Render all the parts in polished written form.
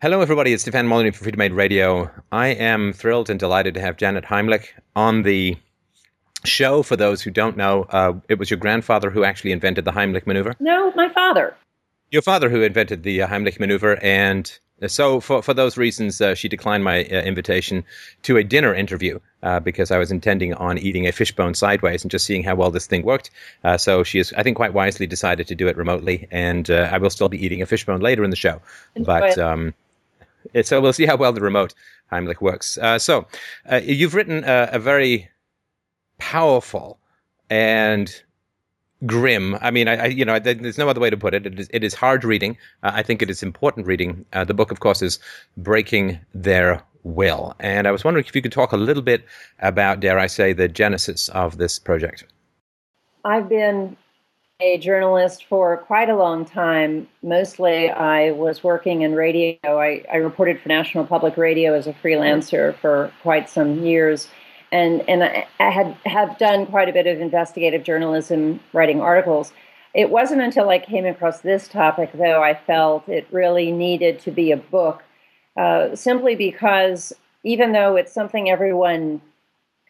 Hello, everybody. It's Stefan Molyneux from Freedom Made Radio. I am thrilled and delighted to have Janet Heimlich on the show. For those who don't know, it was your grandfather who actually invented the Heimlich Maneuver. No, my father. Your father who invented the Heimlich Maneuver. And so for those reasons, she declined my invitation to a dinner interview because I was intending on eating a fishbone sideways and just seeing how well this thing worked. So she has, I think, quite wisely decided to do it remotely. And I will still be eating a fishbone later in the show. So we'll see how well the remote Heimlich works. So you've written a very powerful and grim, I mean, there's no other way to put it. It is hard reading. I think it is important reading. The book, of course, is Breaking Their Will. And I was wondering if you could talk a little bit about, dare I say, the genesis of this project. I've been a journalist for quite a long time. Mostly I was working in radio. I reported for National Public Radio as a freelancer for quite some years. And I have done quite a bit of investigative journalism, writing articles. It wasn't until I came across this topic, though, I felt it really needed to be a book, simply because even though it's something everyone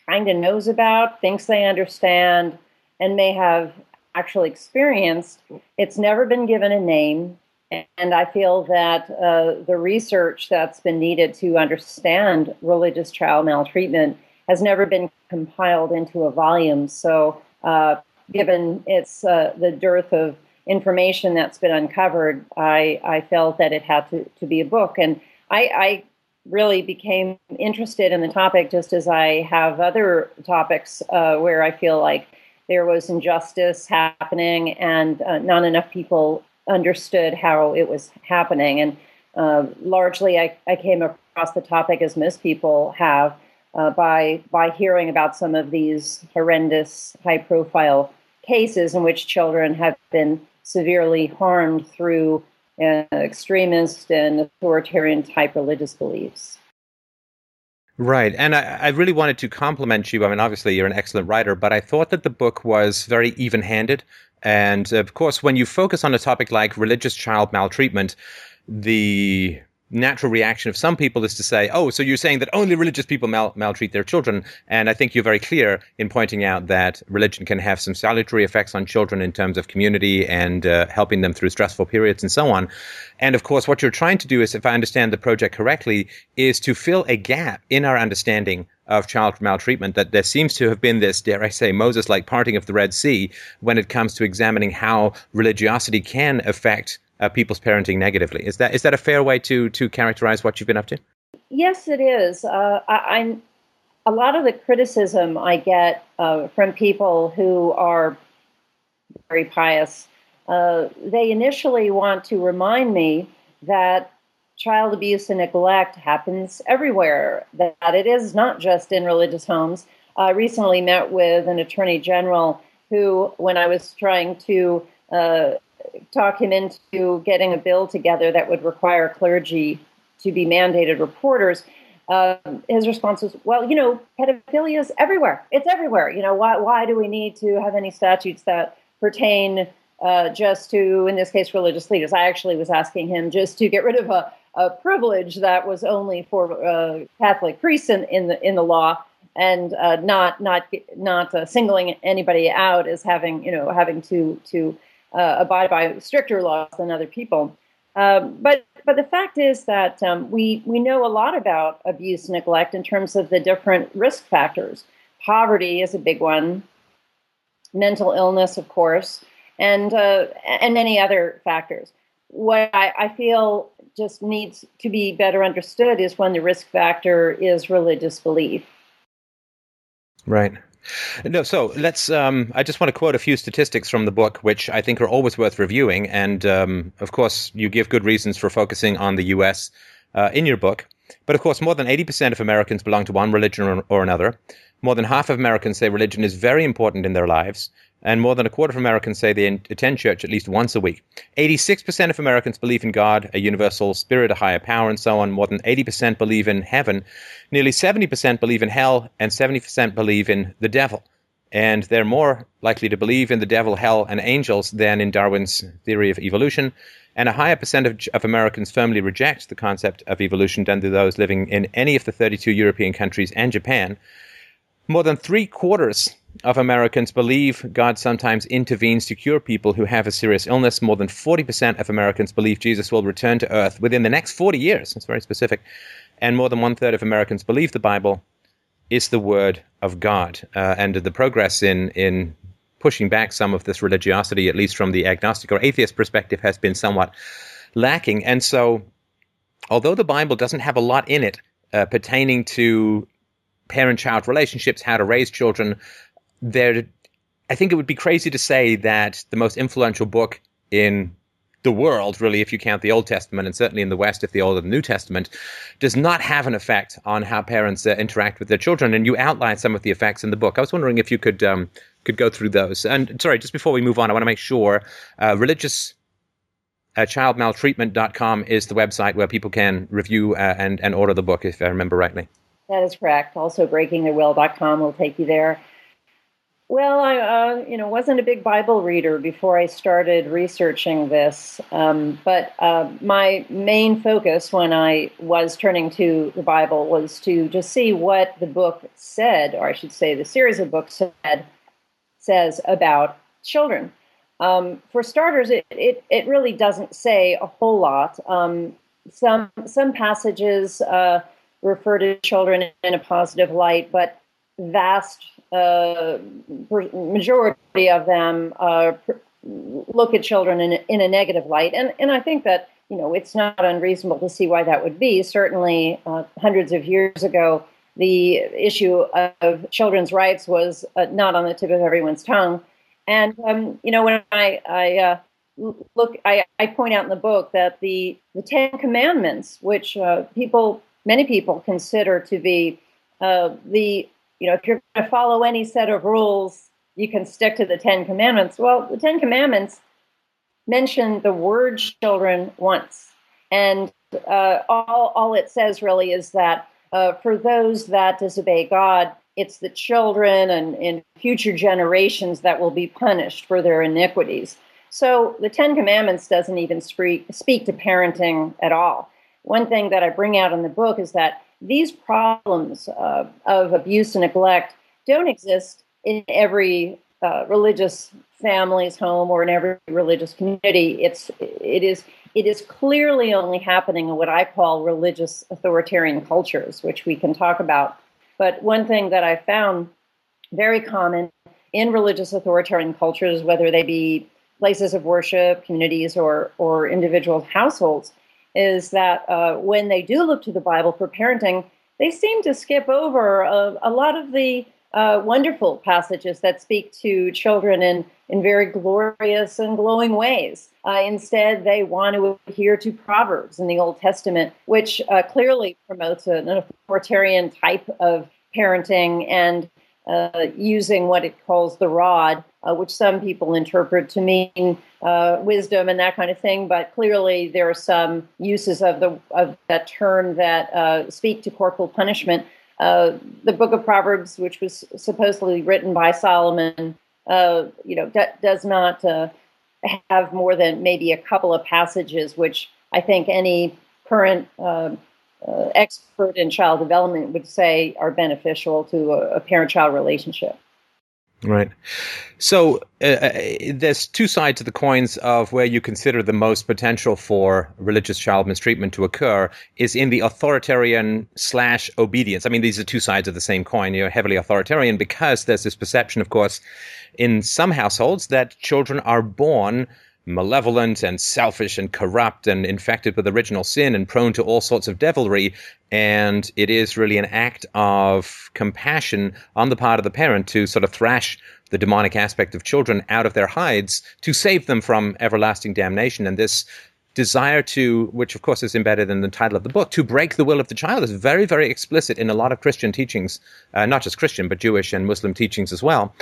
kind of knows about, thinks they understand, and may have actually experienced, it's never been given a name. And I feel that the research that's been needed to understand religious child maltreatment has never been compiled into a volume. So given it's the dearth of information that's been uncovered, I felt that it had to be a book. And I really became interested in the topic, just as I have other topics where I feel like there was injustice happening, and not enough people understood how it was happening. And largely, I came across the topic, as most people have, by hearing about some of these horrendous, high-profile cases in which children have been severely harmed through extremist and authoritarian-type religious beliefs. Right. And I really wanted to compliment you. I mean, obviously, you're an excellent writer, but I thought that the book was very even-handed. And, of course, when you focus on a topic like religious child maltreatment, the natural reaction of some people is to say, oh, so you're saying that only religious people maltreat their children. And I think you're very clear in pointing out that religion can have some salutary effects on children in terms of community and helping them through stressful periods and so on. And, of course, what you're trying to do is, if I understand the project correctly, is to fill a gap in our understanding of child maltreatment, that there seems to have been this, dare I say, Moses-like parting of the Red Sea when it comes to examining how religiosity can affect people's parenting negatively. Is that a fair way to characterize what you've been up to? Yes, it is. I'm a lot of the criticism I get from people who are very pious, they initially want to remind me that child abuse and neglect happens everywhere, that it is not just in religious homes. I recently met with an attorney general who, when I was trying to talk him into getting a bill together that would require clergy to be mandated reporters, his response was, well, you know, pedophilia is everywhere. It's everywhere. You know, why do we need to have any statutes that pertain just to, in this case, religious leaders? I actually was asking him just to get rid of a privilege that was only for Catholic priests in the law, and not singling anybody out as having to abide by stricter laws than other people. But the fact is that we know a lot about abuse and neglect in terms of the different risk factors. Poverty is a big one, mental illness, of course, and many other factors. What I feel just needs to be better understood is when the risk factor is religious belief. Right. No, so let's. I just want to quote a few statistics from the book, which I think are always worth reviewing. And of course, you give good reasons for focusing on the U.S. In your book. But of course, more than 80% of Americans belong to one religion or another. More than half of Americans say religion is very important in their lives. And more than a quarter of Americans say they attend church at least once a week. 86% of Americans believe in God, a universal spirit, a higher power, and so on. More than 80% believe in heaven. Nearly 70% believe in hell, and 70% believe in the devil. And they're more likely to believe in the devil, hell, and angels than in Darwin's theory of evolution. and a higher percentage of Americans firmly reject the concept of evolution than do those living in any of the 32 European countries and Japan. More than 3/4 of Americans believe God sometimes intervenes to cure people who have a serious illness. More than 40% of Americans believe Jesus will return to earth within the next 40 years. That's very specific. And more than 1/3 of Americans believe the Bible is the Word of God. And the progress in pushing back some of this religiosity, at least from the agnostic or atheist perspective, has been somewhat lacking. And so, although the Bible doesn't have a lot in it pertaining to parent-child relationships, how to raise children, I think it would be crazy to say that the most influential book in the world, really, if you count the Old Testament, and certainly in the West, if the Old and New Testament, does not have an effect on how parents interact with their children. And you outline some of the effects in the book. I was wondering if you could go through those. And sorry, just before we move on, I want to make sure religiouschildmaltreatment.com is the website where people can review and order the book, if I remember rightly. That is correct. Also, breakingtheirwill.com will take you there. Well, I wasn't a big Bible reader before I started researching this, but my main focus when I was turning to the Bible was to just see what the book said, or I should say the series of books says about children. For starters, it really doesn't say a whole lot. Some passages refer to children in a positive light, but vast majority of them look at children in a negative light. And I think that, it's not unreasonable to see why that would be. Certainly, hundreds of years ago, the issue of children's rights was not on the tip of everyone's tongue. And, when I point out in the book that the Ten Commandments, which many people consider to be if you're going to follow any set of rules, you can stick to the Ten Commandments. Well, the Ten Commandments mention the word children once. And all it says really is that for those that disobey God, it's the children and future generations that will be punished for their iniquities. So the Ten Commandments doesn't even speak to parenting at all. One thing that I bring out in the book is that these problems of abuse and neglect don't exist in every religious family's home or in every religious community. It is clearly only happening in what I call religious authoritarian cultures, which we can talk about. But one thing that I found very common in religious authoritarian cultures, whether they be places of worship, communities, or individual households, is that when they do look to the Bible for parenting, they seem to skip over a lot of the wonderful passages that speak to children in very glorious and glowing ways. Instead, they want to adhere to Proverbs in the Old Testament, which clearly promotes an authoritarian type of parenting and using what it calls the rod, which some people interpret to mean wisdom and that kind of thing. But clearly, there are some uses of that term that speak to corporal punishment. The Book of Proverbs, which was supposedly written by Solomon, does not have more than maybe a couple of passages, which I think any current expert in child development would say are beneficial to a parent-child relationship. Right. So there's two sides to the coins of where you consider the most potential for religious child mistreatment to occur is in the authoritarian / obedience. I mean, these are two sides of the same coin. You're heavily authoritarian because there's this perception, of course, in some households that children are born malevolent and selfish and corrupt and infected with original sin and prone to all sorts of devilry. And it is really an act of compassion on the part of the parent to sort of thrash the demonic aspect of children out of their hides to save them from everlasting damnation. And this desire to, which of course is embedded in the title of the book, to break the will of the child is very, very explicit in a lot of Christian teachings, not just Christian, but Jewish and Muslim teachings as well,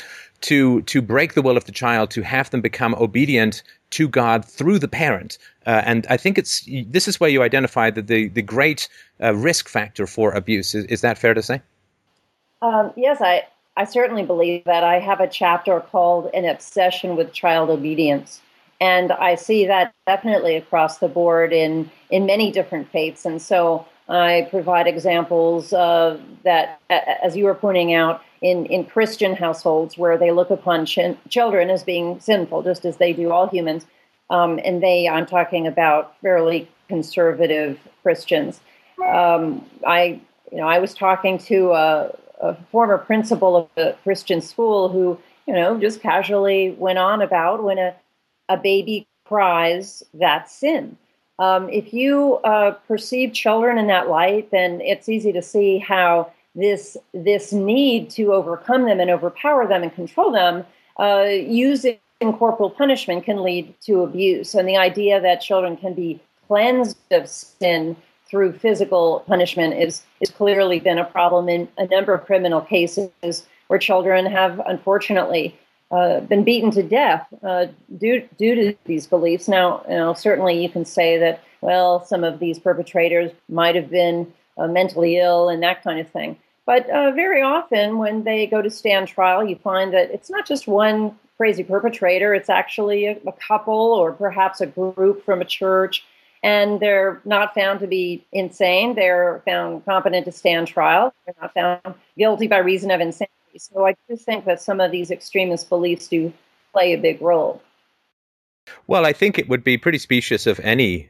to break the will of the child, to have them become obedient to God through the parent. And I think this is where you identify the great risk factor for abuse. Is that fair to say? Yes, I certainly believe that. I have a chapter called An Obsession with Child Obedience. And I see that definitely across the board in many different faiths. And so I provide examples of that, as you were pointing out, in Christian households where they look upon children as being sinful, just as they do all humans. I'm talking about fairly conservative Christians. I was talking to a former principal of a Christian school who, just casually went on about when a baby cries, that's sin. If you perceive children in that light, then it's easy to see how this need to overcome them and overpower them and control them using corporal punishment can lead to abuse. And the idea that children can be cleansed of sin through physical punishment is clearly been a problem in a number of criminal cases where children have, unfortunately, been beaten to death due to these beliefs. Now, certainly you can say that, well, some of these perpetrators might have been mentally ill and that kind of thing. But very often when they go to stand trial, you find that it's not just one crazy perpetrator. It's actually a couple or perhaps a group from a church. And they're not found to be insane. They're found competent to stand trial. They're not found guilty by reason of insanity. So I do think that some of these extremist beliefs do play a big role. Well, I think it would be pretty specious of any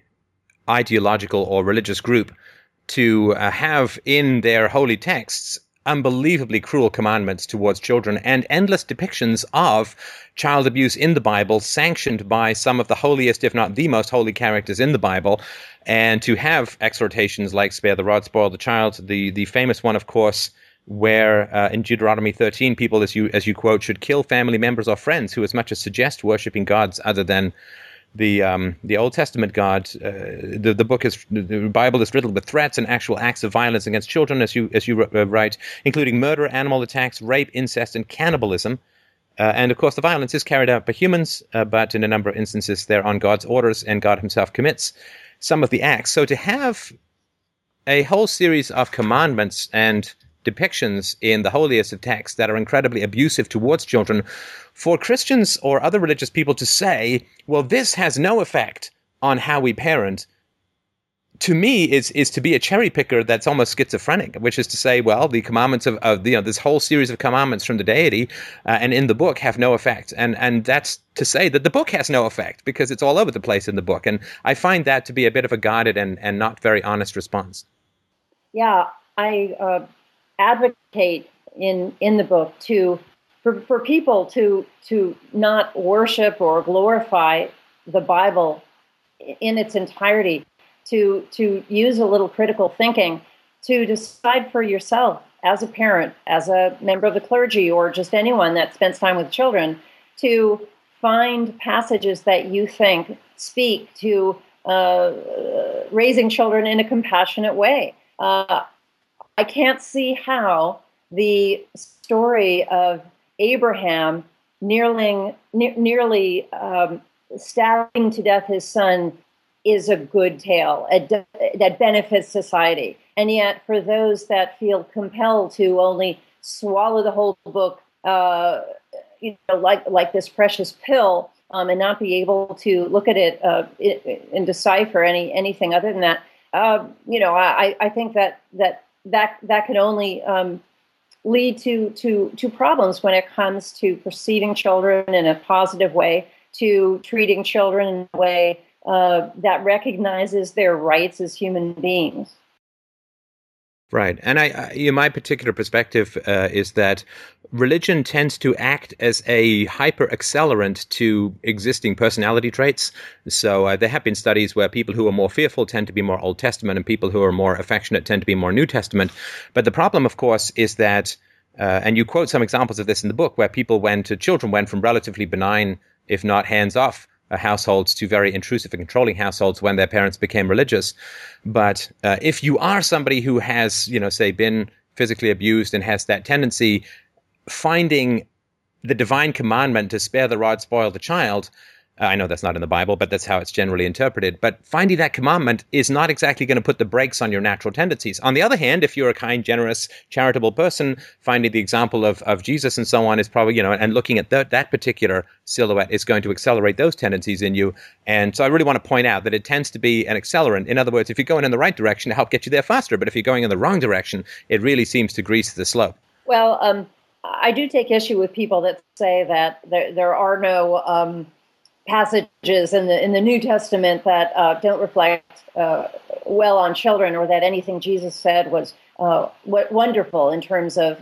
ideological or religious group to have in their holy texts unbelievably cruel commandments towards children and endless depictions of child abuse in the Bible, sanctioned by some of the holiest, if not the most holy characters in the Bible, and to have exhortations like spare the rod, spoil the child, the famous one, of course, where in Deuteronomy 13, people, as you quote, should kill family members or friends who as much as suggest worshiping gods other than the Old Testament God. The Bible is riddled with threats and actual acts of violence against children, as you write, including murder, animal attacks, rape, incest, and cannibalism. And of course, the violence is carried out by humans, but in a number of instances, they're on God's orders, and God himself commits some of the acts. So to have a whole series of commandments and depictions in the holiest of texts that are incredibly abusive towards children, for Christians or other religious people to say, well, this has no effect on how we parent, to me is to be a cherry picker that's almost schizophrenic, which is to say, well, the commandments of this whole series of commandments from the deity and in the book have no effect. And that's to say that the book has no effect because it's all over the place in the book. And I find that to be a bit of a guarded and not very honest response. Yeah, I advocate in the book for people to not worship or glorify the Bible in its entirety, to use a little critical thinking, to decide for yourself as a parent, as a member of the clergy, or just anyone that spends time with children, to find passages that you think speak to raising children in a compassionate way. I can't see how the story of Abraham nearly stabbing to death his son is a good tale that benefits society. And yet for those that feel compelled to only swallow the whole book, like this precious pill, and not be able to look at it and decipher anything other than that, I think that can only lead to problems when it comes to perceiving children in a positive way, to treating children in a way that recognizes their rights as human beings. Right. And my particular perspective is that religion tends to act as a hyper-accelerant to existing personality traits. So there have been studies where people who are more fearful tend to be more Old Testament and people who are more affectionate tend to be more New Testament. But the problem, of course, is that, and you quote some examples of this in the book, where children went from relatively benign, if not hands-off, households to very intrusive and controlling households when their parents became religious. But if you are somebody who has, say, been physically abused and has that tendency, finding the divine commandment to spare the rod, spoil the child I know that's not in the Bible, but that's how it's generally interpreted. But finding that commandment is not exactly going to put the brakes on your natural tendencies. On the other hand, if you're a kind, generous, charitable person, finding the example of Jesus and so on is probably, you know, and looking at that particular silhouette is going to accelerate those tendencies in you. And so I really want to point out that it tends to be an accelerant. In other words, if you're going in the right direction, it'll help get you there faster. But if you're going in the wrong direction, it really seems to grease the slope. Well, I do take issue with people that say that there are no... passages in the New Testament that don't reflect well on children, or that anything Jesus said was wonderful in terms of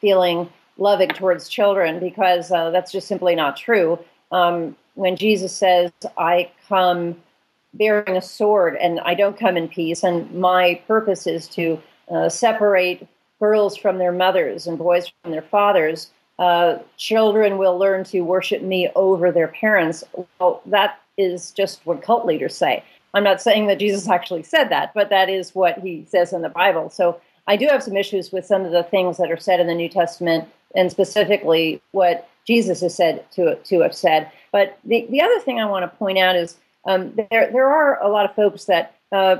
feeling loving towards children, because that's just simply not true. When Jesus says, "I come bearing a sword, and I don't come in peace, and my purpose is to separate girls from their mothers and boys from their fathers," children will learn to worship me over their parents. Well, that is just what cult leaders say. I'm not saying that Jesus actually said that, but that is what he says in the Bible. So I do have some issues with some of the things that are said in the New Testament, and specifically what Jesus has said to have said. But the other thing I want to point out is there are a lot of folks that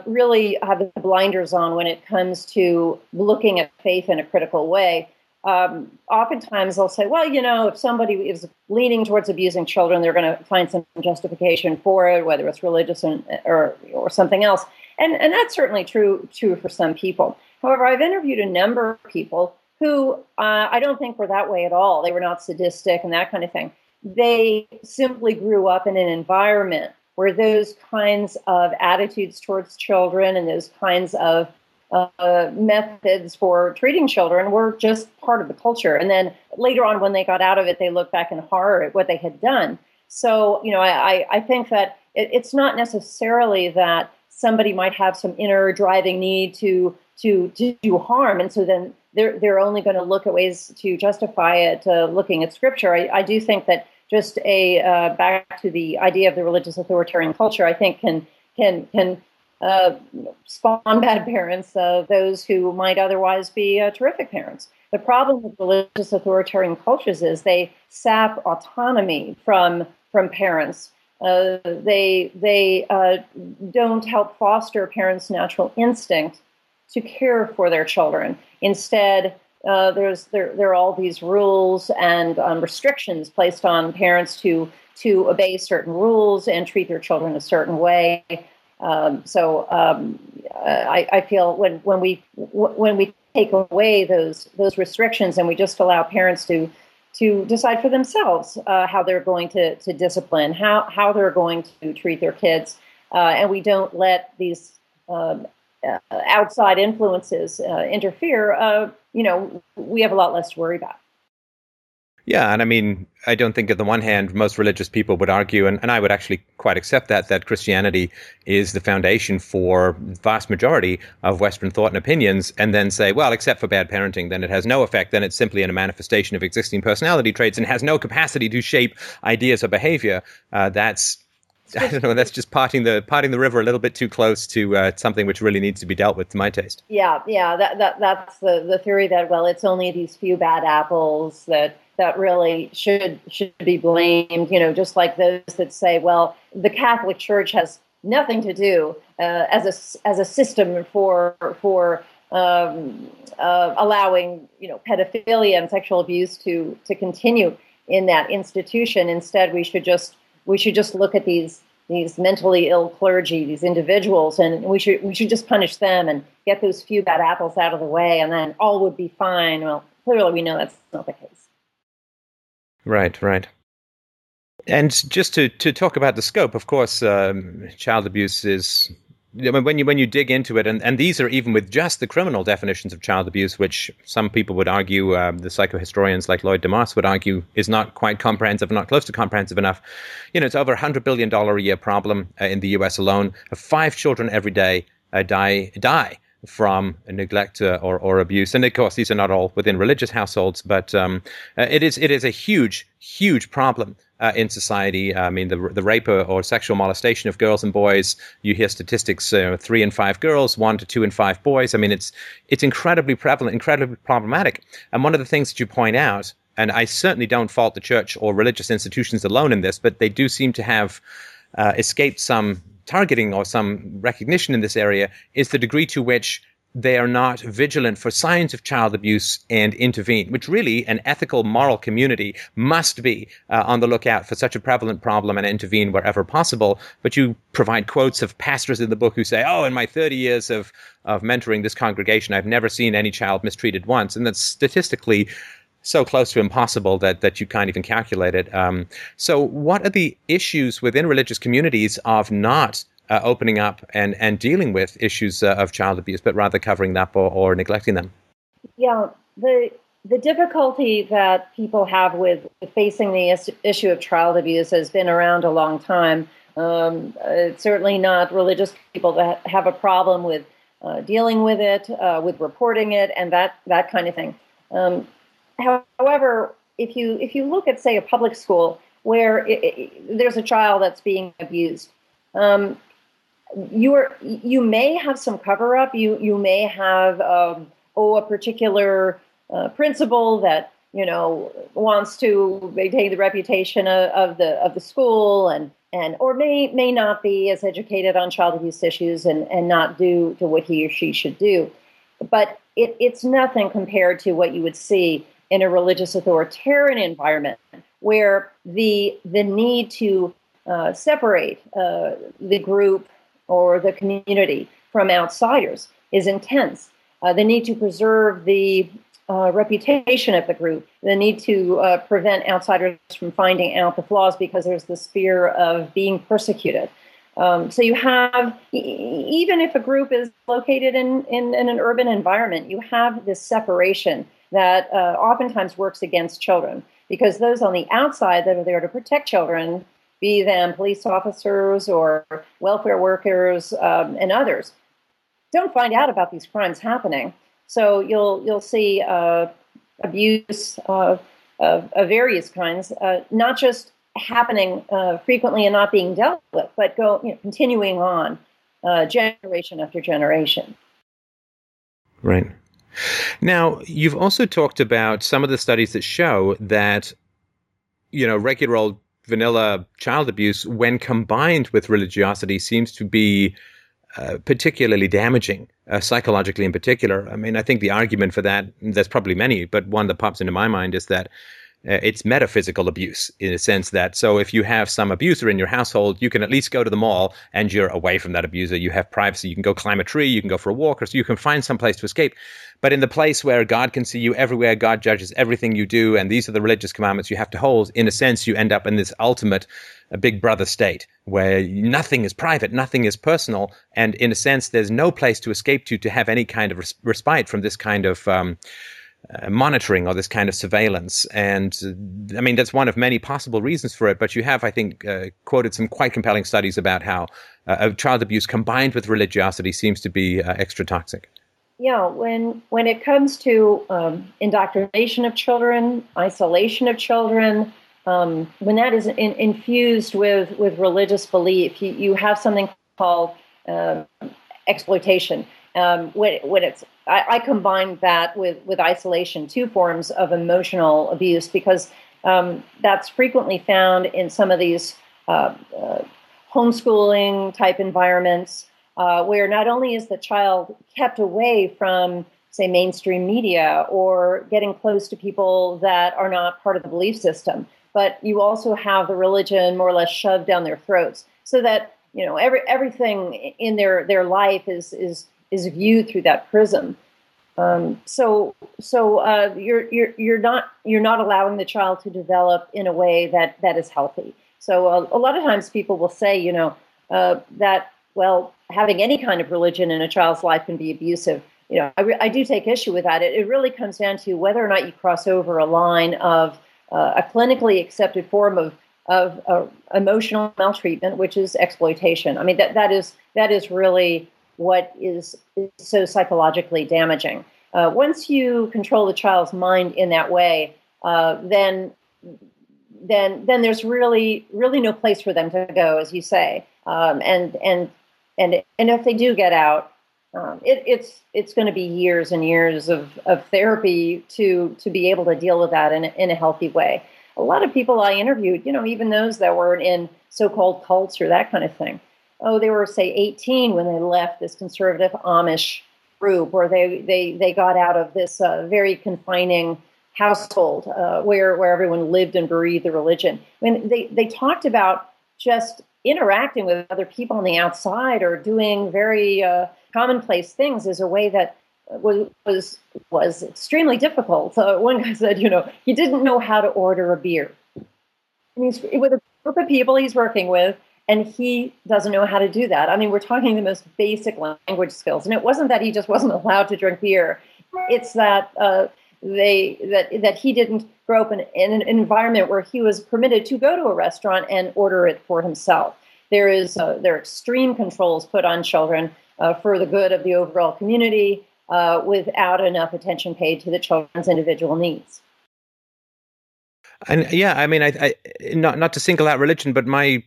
really have the blinders on when it comes to looking at faith in a critical way. Oftentimes they'll say, well, you know, if somebody is leaning towards abusing children, they're going to find some justification for it, whether it's religious or something else. And that's certainly true for some people. However, I've interviewed a number of people who I don't think were that way at all. They were not sadistic and that kind of thing. They simply grew up in an environment where those kinds of attitudes towards children and those kinds of methods for treating children were just part of the culture. And then later on, when they got out of it, they looked back in horror at what they had done. So, you know, I think that it's not necessarily that somebody might have some inner driving need to do harm. And so then they're only going to look at ways to justify it, looking at scripture. I do think that just back to the idea of the religious authoritarian culture, I think can spawn bad parents, those who might otherwise be terrific parents. The problem with religious authoritarian cultures is they sap autonomy from parents. They don't help foster parents' natural instinct to care for their children. Instead, there are all these rules and restrictions placed on parents to obey certain rules and treat their children a certain way. I feel when we take away those restrictions and we just allow parents to decide for themselves how they're going to discipline, how they're going to treat their kids, and we don't let these outside influences interfere, we have a lot less to worry about. Yeah, and I mean, I don't think on the one hand, most religious people would argue, and I would actually quite accept that Christianity is the foundation for the vast majority of Western thought and opinions, and then say, well, except for bad parenting, then it has no effect, then it's simply a manifestation of existing personality traits and has no capacity to shape ideas or behavior. I don't know, that's just parting the river a little bit too close to something which really needs to be dealt with, to my taste. Yeah, that's the theory that, well, it's only these few bad apples that really should be blamed, you know, just like those that say, well, the Catholic Church has nothing to do as a system for allowing, you know, pedophilia and sexual abuse to continue in that institution. Instead, we should just look at these mentally ill clergy, these individuals, and we should just punish them and get those few bad apples out of the way, and then all would be fine. Well, clearly we know that's not the case. Right. And just to talk about the scope, of course, child abuse is, when you dig into it, and these are even with just the criminal definitions of child abuse, which some people would argue, the psychohistorians like Lloyd DeMoss would argue, is not quite comprehensive, not close to comprehensive enough. You know, it's over $100 billion a year problem in the U.S. alone. 5 children every day die from neglect or abuse. And of course, these are not all within religious households, but it is a huge, huge problem in society. I mean, the rape or sexual molestation of girls and boys, you hear statistics, 3 in 5 girls, 1 to 2 in 5 boys. I mean, it's incredibly prevalent, incredibly problematic. And one of the things that you point out and I certainly don't fault the church or religious institutions alone in this, but they do seem to have escaped some targeting or some recognition in this area, is the degree to which they are not vigilant for signs of child abuse and intervene, which really an ethical, moral community must be on the lookout for such a prevalent problem and intervene wherever possible. But you provide quotes of pastors in the book who say, oh, in my 30 years of mentoring this congregation, I've never seen any child mistreated once. And that's statistically so close to impossible that you can't even calculate it. So what are the issues within religious communities of not opening up and dealing with issues of child abuse, but rather covering up or neglecting them? Yeah, the difficulty that people have with facing the issue of child abuse has been around a long time. It's certainly not religious people that have a problem with dealing with it, with reporting it, and that kind of thing. However, if you look at, say, a public school where there's a child that's being abused, you may have some cover up. You may have a particular principal that wants to maintain the reputation of the school, and or may not be as educated on child abuse issues and not do to what he or she should do. But it's nothing compared to what you would see in a religious authoritarian environment, where the need to separate the group or the community from outsiders is intense. The need to preserve the reputation of the group, the need to prevent outsiders from finding out the flaws, because there's this fear of being persecuted. So you have, even if a group is located in an urban environment, you have this separation that oftentimes works against children, because those on the outside that are there to protect children, be them police officers or welfare workers and others, don't find out about these crimes happening. So you'll see abuse of various kinds, not just happening frequently and not being dealt with, but continuing on generation after generation. Right. Now, you've also talked about some of the studies that show that, regular old vanilla child abuse, when combined with religiosity, seems to be particularly damaging, psychologically in particular. I mean, I think the argument for that, there's probably many, but one that pops into my mind is that it's metaphysical abuse, in a sense that, so if you have some abuser in your household, you can at least go to the mall and you're away from that abuser. You have privacy. You can go climb a tree. You can go for a walk, or so you can find some place to escape. But in the place where God can see you everywhere, God judges everything you do, and these are the religious commandments you have to hold, in a sense, you end up in this ultimate big brother state where nothing is private, nothing is personal, and in a sense, there's no place to escape to have any kind of respite from this kind of monitoring or this kind of surveillance. And I mean, that's one of many possible reasons for it, but you have, I think, quoted some quite compelling studies about how child abuse combined with religiosity seems to be extra toxic. Yeah, when it comes to indoctrination of children, isolation of children, when that is infused with religious belief, you have something called exploitation. I combine that with isolation, two forms of emotional abuse, because that's frequently found in some of these homeschooling type environments, where not only is the child kept away from, say, mainstream media or getting close to people that are not part of the belief system, but you also have the religion more or less shoved down their throats, so that everything in their life is viewed through that prism. So you're not allowing the child to develop in a way that is healthy. So a lot of times people will say, that, well, having any kind of religion in a child's life can be abusive. I do take issue with that. It really comes down to whether or not you cross over a line of a clinically accepted form of emotional maltreatment, which is exploitation. I mean, that is really what is so psychologically damaging. Once you control the child's mind in that way, then there's really no place for them to go, as you say. And if they do get out, It's going to be years and years of therapy to be able to deal with that in a healthy way. A lot of people I interviewed, you know, even those that were in so-called cults or that kind of thing, they were, say, 18 when they left this conservative Amish group, or they got out of this very confining household where everyone lived and breathed the religion. I mean, they talked about just interacting with other people on the outside or doing very commonplace things is a way that was extremely difficult. So one guy said, you know, he didn't know how to order a beer. And he's with a group of people he's working with, and he doesn't know how to do that. I mean, we're talking the most basic language skills. And it wasn't that he just wasn't allowed to drink beer. It's that that he didn't grow up in an environment where he was permitted to go to a restaurant and order it for himself. There are extreme controls put on children for the good of the overall community, without enough attention paid to the children's individual needs. And yeah, I mean, I not to single out religion, but my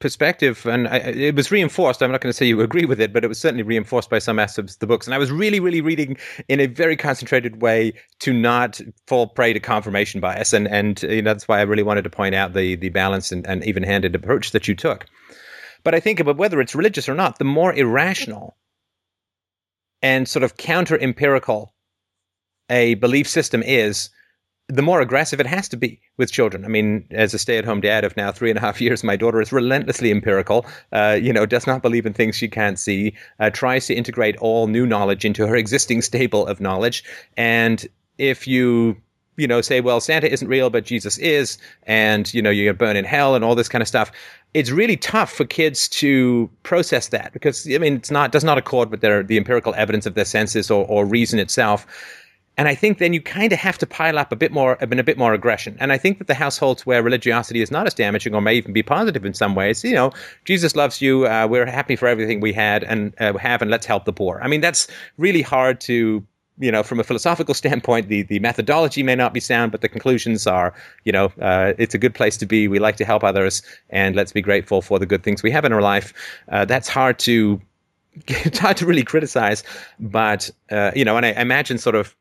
perspective, and it was reinforced. I'm not going to say you agree with it, but it was certainly reinforced by some aspects of the books. And I was really, really reading in a very concentrated way to not fall prey to confirmation bias, and you know, that's why I really wanted to point out the balance and even-handed approach that you took. But I think about whether it's religious or not, the more irrational and sort of counter-empirical a belief system is, the more aggressive it has to be with children. I mean, as a stay-at-home dad of now 3.5 years, my daughter is relentlessly empirical, does not believe in things she can't see, tries to integrate all new knowledge into her existing stable of knowledge. And if you say, well, Santa isn't real, but Jesus is, and, you know, you're going to burn in hell and all this kind of stuff. It's really tough for kids to process that because, I mean, does not accord with the empirical evidence of their senses or reason itself. And I think then you kind of have to pile up a bit more aggression. And I think that the households where religiosity is not as damaging or may even be positive in some ways, you know, Jesus loves you, we're happy for everything we had and have, and let's help the poor. I mean, that's really hard to, you know, from a philosophical standpoint, the methodology may not be sound, but the conclusions are, you know, it's a good place to be. We like to help others, and let's be grateful for the good things we have in our life. That's hard to, really criticize, but, you know, and I imagine sort of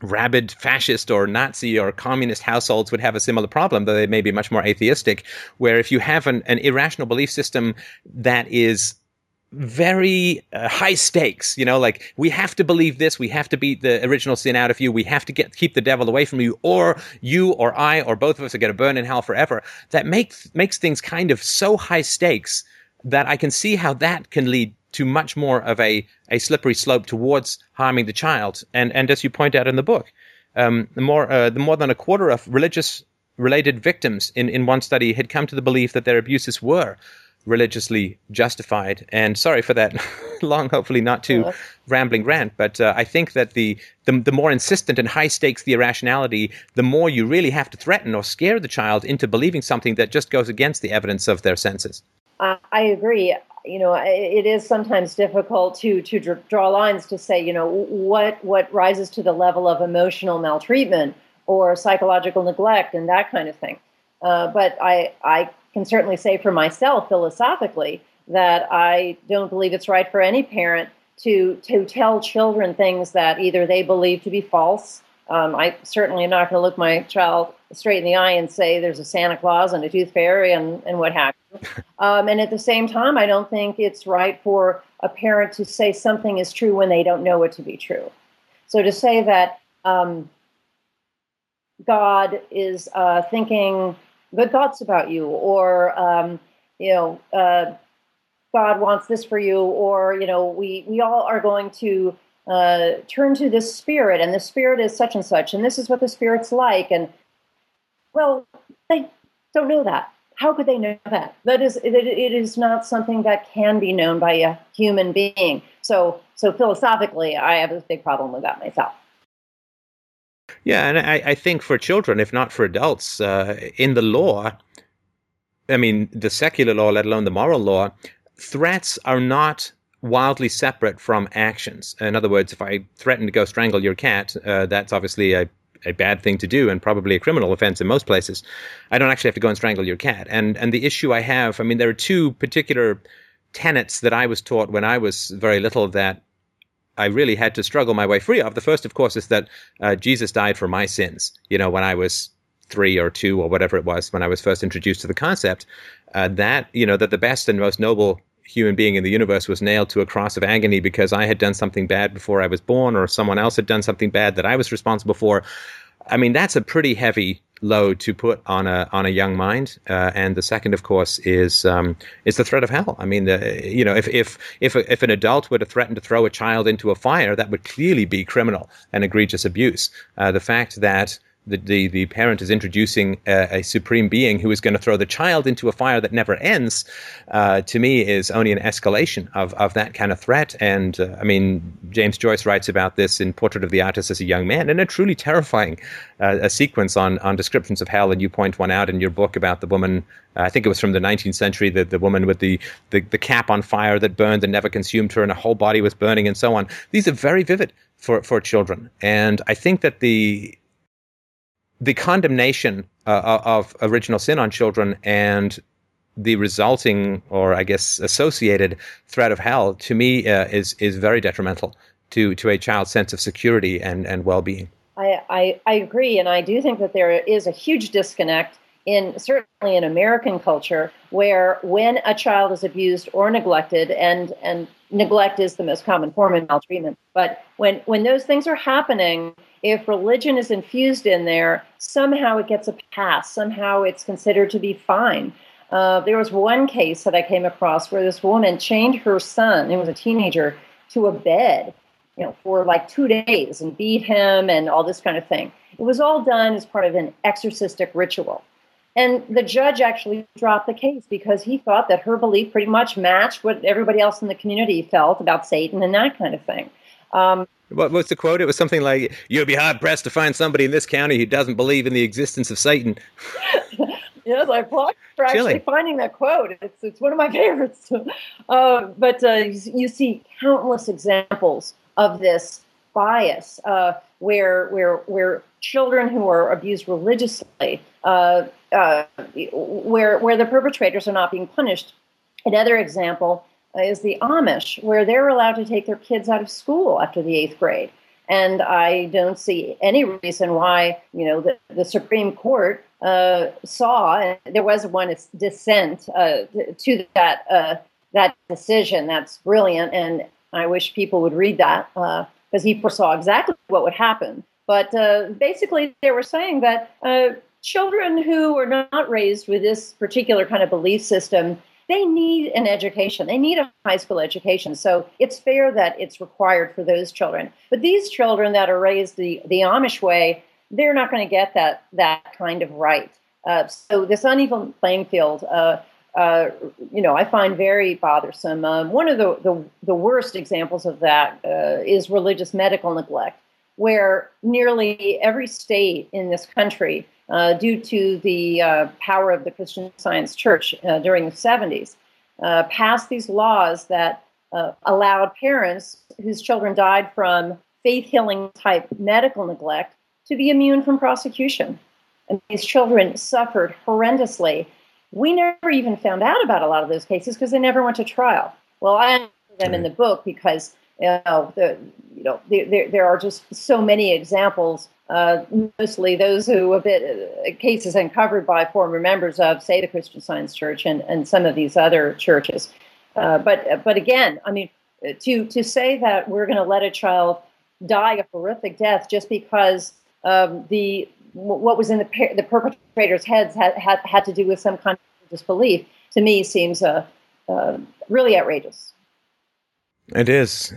rabid fascist or Nazi or communist households would have a similar problem, though they may be much more atheistic, where if you have an irrational belief system that is very high stakes, you know, like we have to believe this, we have to beat the original sin out of you, we have to keep the devil away from you or I or both of us are going to burn in hell forever, that makes things kind of so high stakes that I can see how that can lead to much more of a slippery slope towards harming the child. And as you point out in the book, the more than a quarter of religious-related victims in one study had come to the belief that their abuses were religiously justified. And sorry for that long, hopefully not too rambling rant, but I think that the more insistent and high stakes the irrationality, the more you really have to threaten or scare the child into believing something that just goes against the evidence of their senses. I agree. You know, it is sometimes difficult to draw lines to say, you know, what rises to the level of emotional maltreatment or psychological neglect and that kind of thing. But I can certainly say for myself, philosophically, that I don't believe it's right for any parent to tell children things that either they believe to be false. I certainly am not going to look my child straight in the eye and say there's a Santa Claus and a tooth fairy and what have you. And at the same time, I don't think it's right for a parent to say something is true when they don't know it to be true. So to say that God is thinking good thoughts about you, or God wants this for you, or you know, we all are going to turn to this spirit, and the spirit is such and such, and this is what the spirit's like. And well, they don't know that. How could they know that? It is not something that can be known by a human being. So philosophically, I have a big problem with that myself. Yeah, and I think for children, if not for adults, in the law, I mean, the secular law, let alone the moral law, threats are not wildly separate from actions. In other words, if I threaten to go strangle your cat, that's obviously a bad thing to do and probably a criminal offense in most places. I don't actually have to go and strangle your cat. And the issue I have, I mean, there are two particular tenets that I was taught when I was very little that I really had to struggle my way free of. The first, of course, is that Jesus died for my sins. You know, when I was 3 or 2 or whatever it was, when I was first introduced to the concept, that, you know, that the best and most noble human being in the universe was nailed to a cross of agony because I had done something bad before I was born, or someone else had done something bad that I was responsible for. I mean, that's a pretty heavy load to put on a young mind. And the second, of course, is the threat of hell. I mean, you know, if an adult were to threaten to throw a child into a fire, that would clearly be criminal and egregious abuse. The fact that the parent is introducing a supreme being who is going to throw the child into a fire that never ends, to me, is only an escalation of that kind of threat. And I mean, James Joyce writes about this in Portrait of the Artist as a Young Man, in a truly terrifying a sequence on descriptions of hell. And you point one out in your book about the woman, I think it was from the 19th century, the woman with the cap on fire that burned and never consumed her, and her whole body was burning, and so on. These are very vivid for children. And I think that the condemnation of original sin on children and the resulting, or I guess associated, threat of hell, to me, is very detrimental to a child's sense of security and well-being. I agree, and I do think that there is a huge disconnect, certainly in American culture, where when a child is abused or neglected, and neglect is the most common form of maltreatment, but when those things are happening, if religion is infused in there, somehow it gets a pass. Somehow it's considered to be fine. There was one case that I came across where this woman chained her son, who was a teenager, to a bed, you know, for like 2 days, and beat him and all this kind of thing. It was all done as part of an exorcistic ritual. And the judge actually dropped the case because he thought that her belief pretty much matched what everybody else in the community felt about Satan and that kind of thing. What was the quote? It was something like, "You'll be hard-pressed to find somebody in this county who doesn't believe in the existence of Satan." Yes, I applaud for actually finding that quote. It's one of my favorites. You see countless examples of this bias where children who are abused religiously, where the perpetrators are not being punished. Another example is the Amish, where they're allowed to take their kids out of school after the 8th grade. And I don't see any reason why, you know, the Supreme Court saw, and there was one dissent to that decision. That's brilliant, and I wish people would read that, because he foresaw exactly what would happen. But basically, they were saying that children who are not raised with this particular kind of belief system, they need an education. They need a high school education. So it's fair that it's required for those children. But these children that are raised the Amish way, they're not going to get that kind of right. So this uneven playing field, you know, I find very bothersome. One of the worst examples of that is religious medical neglect, where nearly every state in this country, due to the power of the Christian Science Church during the 70s, passed these laws that allowed parents whose children died from faith-healing type medical neglect to be immune from prosecution. And these children suffered horrendously. We never even found out about a lot of those cases because they never went to trial. Well, I answer them in the book because there are just so many examples, mostly those who have been cases uncovered by former members of, say, the Christian Science Church and some of these other churches. But again, I mean, to say that we're going to let a child die a horrific death just because what was in the perpetrator's heads had to do with some kind of disbelief, to me seems really outrageous. It is.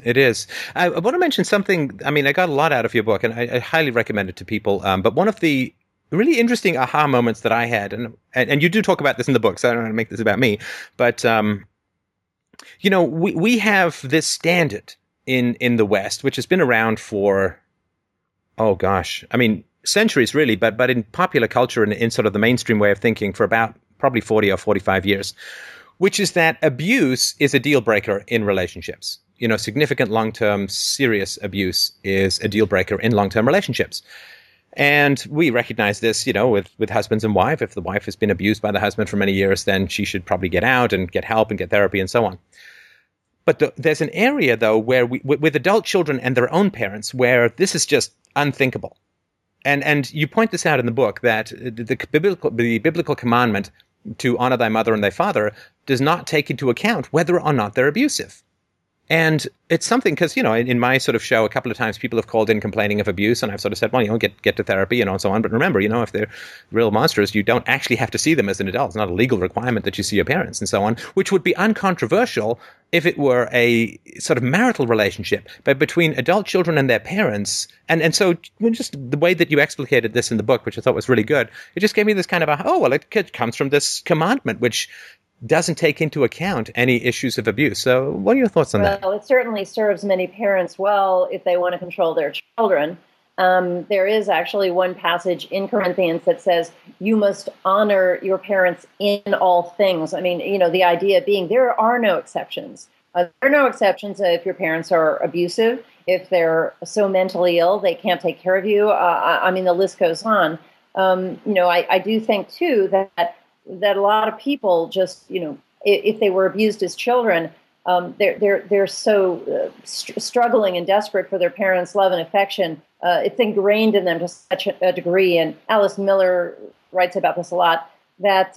I want to mention something. I mean, I got a lot out of your book, and I highly recommend it to people. But one of the really interesting aha moments that I had, and you do talk about this in the book, so I don't want to make this about me, but you know, we have this standard in the West, which has been around for, centuries, really, but in popular culture and in sort of the mainstream way of thinking for about probably 40 or 45 years. Which is that abuse is a deal breaker in relationships. You know, significant long-term serious abuse is a deal breaker in long-term relationships. And we recognize this, you know, with husbands and wife. If the wife has been abused by the husband for many years, then she should probably get out and get help and get therapy and so on. But there's an area, though, where with adult children and their own parents, where this is just unthinkable. And you point this out in the book, that the biblical commandment to honor thy mother and thy father does not take into account whether or not they're abusive. And it's something, because, you know, in my sort of show, a couple of times people have called in complaining of abuse, and I've sort of said, well, you know, get to therapy, you know, and so on. But remember, you know, if they're real monsters, you don't actually have to see them as an adult. It's not a legal requirement that you see your parents and so on, which would be uncontroversial if it were a sort of marital relationship, but between adult children and their parents. And so just the way that you explicated this in the book, which I thought was really good, it just gave me this kind of a, oh, well, it comes from this commandment, which doesn't take into account any issues of abuse. So what are your thoughts on that? Well, it certainly serves many parents well if they want to control their children. There is actually one passage in Corinthians that says, you must honor your parents in all things. I mean, you know, the idea being there are no exceptions. There are no exceptions if your parents are abusive, if they're so mentally ill they can't take care of you. I mean, the list goes on. You know, I do think, too, that a lot of people just, you know, if they were abused as children, they're so struggling and desperate for their parents' love and affection. It's ingrained in them to such a degree. And Alice Miller writes about this a lot, that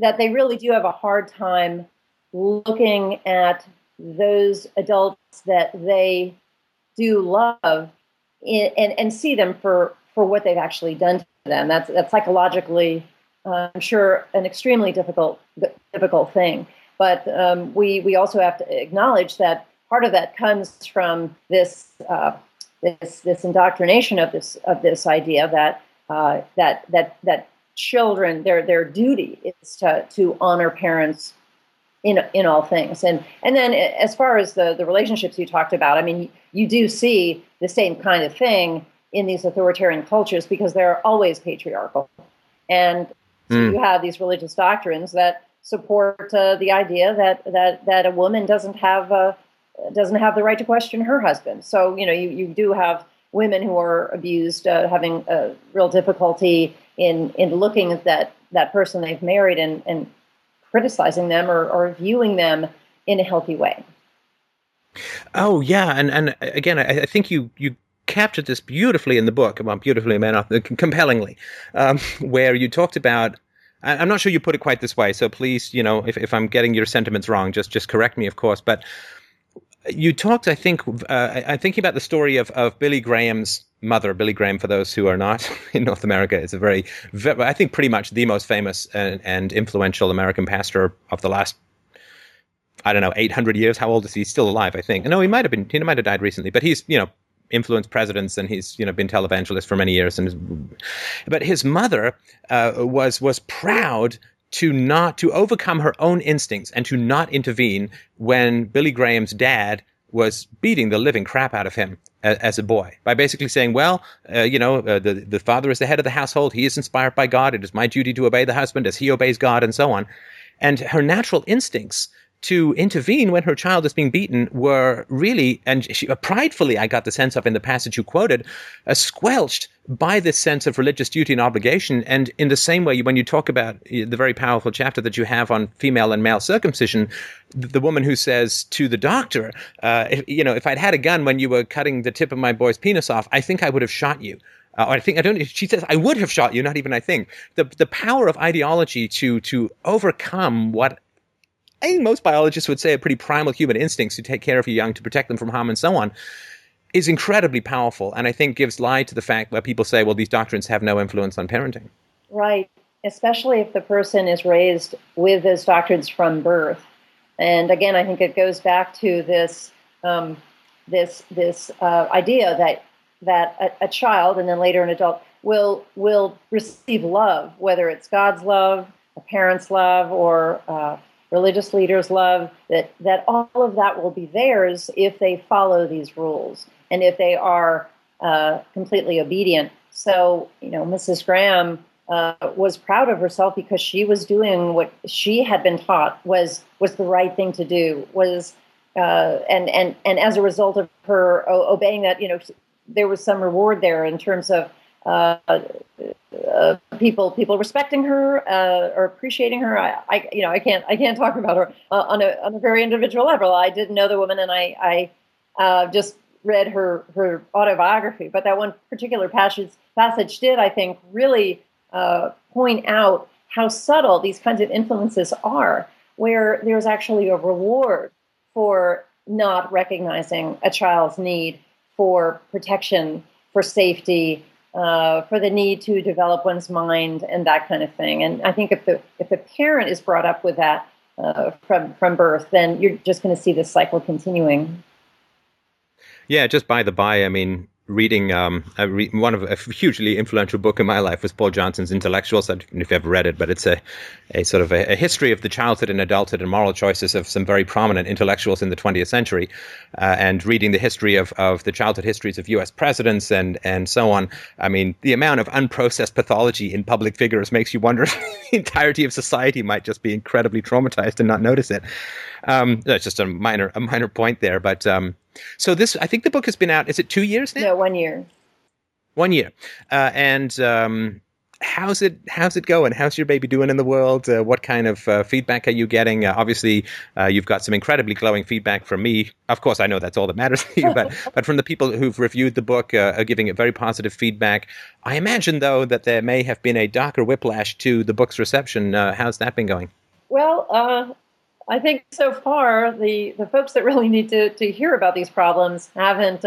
they really do have a hard time looking at those adults that they do love and see them for what they've actually done to them. That's psychologically, I'm sure, an extremely difficult thing. But we also have to acknowledge that part of that comes from this indoctrination of this idea that children, their duty is to honor parents in all things. And then as far as the relationships you talked about, I mean, you do see the same kind of thing in these authoritarian cultures because they're always patriarchal. And so you have these religious doctrines that support the idea that a woman doesn't have the right to question her husband. So, you know, you do have women who are abused having a real difficulty in looking at that person they've married and criticizing them or viewing them in a healthy way. Oh, yeah. And again, I think you captured this beautifully in the book, well, beautifully, man, compellingly, where you talked about, I'm not sure you put it quite this way, so please, you know, if I'm getting your sentiments wrong, just correct me, of course, but you talked, I think, I'm thinking about the story of Billy Graham's mother. Billy Graham, for those who are not in North America, is a very, very, I think, pretty much the most famous and influential American pastor of the last, I don't know, 800 years. How old is he? He's still alive, I think. No, he might have died recently, but he's, you know, influenced presidents, and he's, you know, been televangelist for many years. But his mother was proud to overcome her own instincts and to not intervene when Billy Graham's dad was beating the living crap out of him as a boy, by basically saying, well, you know, the father is the head of the household. He is inspired by God. It is my duty to obey the husband as he obeys God, and so on. And her natural instincts to intervene when her child is being beaten were really, and she, pridefully, I got the sense of in the passage you quoted, squelched by this sense of religious duty and obligation. And in the same way, when you talk about the very powerful chapter that you have on female and male circumcision, the woman who says to the doctor, if I'd had a gun when you were cutting the tip of my boy's penis off, I think I would have shot you. She says, I would have shot you, not even I think. The power of ideology to overcome what I think most biologists would say are pretty primal human instincts to take care of your young, to protect them from harm and so on, is incredibly powerful, and I think gives lie to the fact where people say, well, these doctrines have no influence on parenting. Right, especially if the person is raised with those doctrines from birth. And again, I think it goes back to this this idea that a child, and then later an adult, will receive love, whether it's God's love, a parent's love, or religious leaders love, that all of that will be theirs if they follow these rules and if they are completely obedient. So, you know, Mrs. Graham was proud of herself because she was doing what she had been taught was the right thing to do, and as a result of her obeying that, you know, there was some reward there in terms of people respecting her or appreciating her. I can't talk about her on a very individual level. I didn't know the woman, and I just read her autobiography. But that one particular passage did, I think, really point out how subtle these kinds of influences are, where there's actually a reward for not recognizing a child's need for protection, for safety, for the need to develop one's mind, and that kind of thing. And I think if the parent is brought up with that from birth, then you're just going to see this cycle continuing. Yeah, just by the by, I mean, reading one of a hugely influential book in my life was Paul Johnson's Intellectuals. I don't know if you've ever read it, but it's a sort of a history of the childhood and adulthood and moral choices of some very prominent intellectuals in the 20th century. And reading the history of the childhood histories of U.S. presidents and so on, I mean, the amount of unprocessed pathology in public figures makes you wonder if the entirety of society might just be incredibly traumatized and not notice it. That's just a minor point there, but. So this, I think the book has been out, is it 2 years now? No, 1 year. 1 year. And how's it going? How's your baby doing in the world? What kind of feedback are you getting? Obviously, you've got some incredibly glowing feedback from me. Of course, I know that's all that matters to you, but from the people who've reviewed the book are giving it very positive feedback. I imagine, though, that there may have been a darker whiplash to the book's reception. How's that been going? Well, I think so far the folks that really need to hear about these problems haven't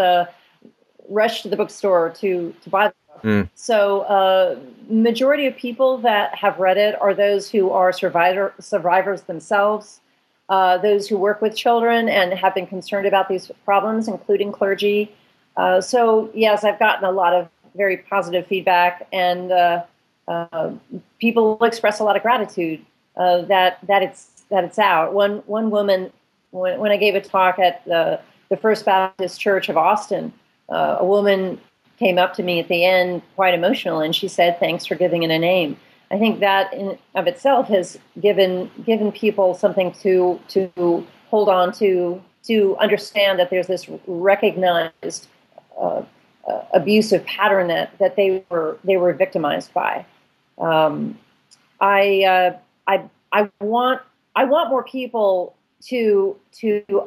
rushed to the bookstore to buy the book. Mm. So majority of people that have read it are those who are survivors themselves, those who work with children and have been concerned about these problems, including clergy. So yes, I've gotten a lot of very positive feedback, and people express a lot of gratitude that it's out. One woman, when I gave a talk at the First Baptist Church of Austin, a woman came up to me at the end, quite emotional, and she said, "Thanks for giving it a name." I think that in of itself has given people something to hold on to understand that there's this recognized abusive pattern that they were victimized by. I want more people to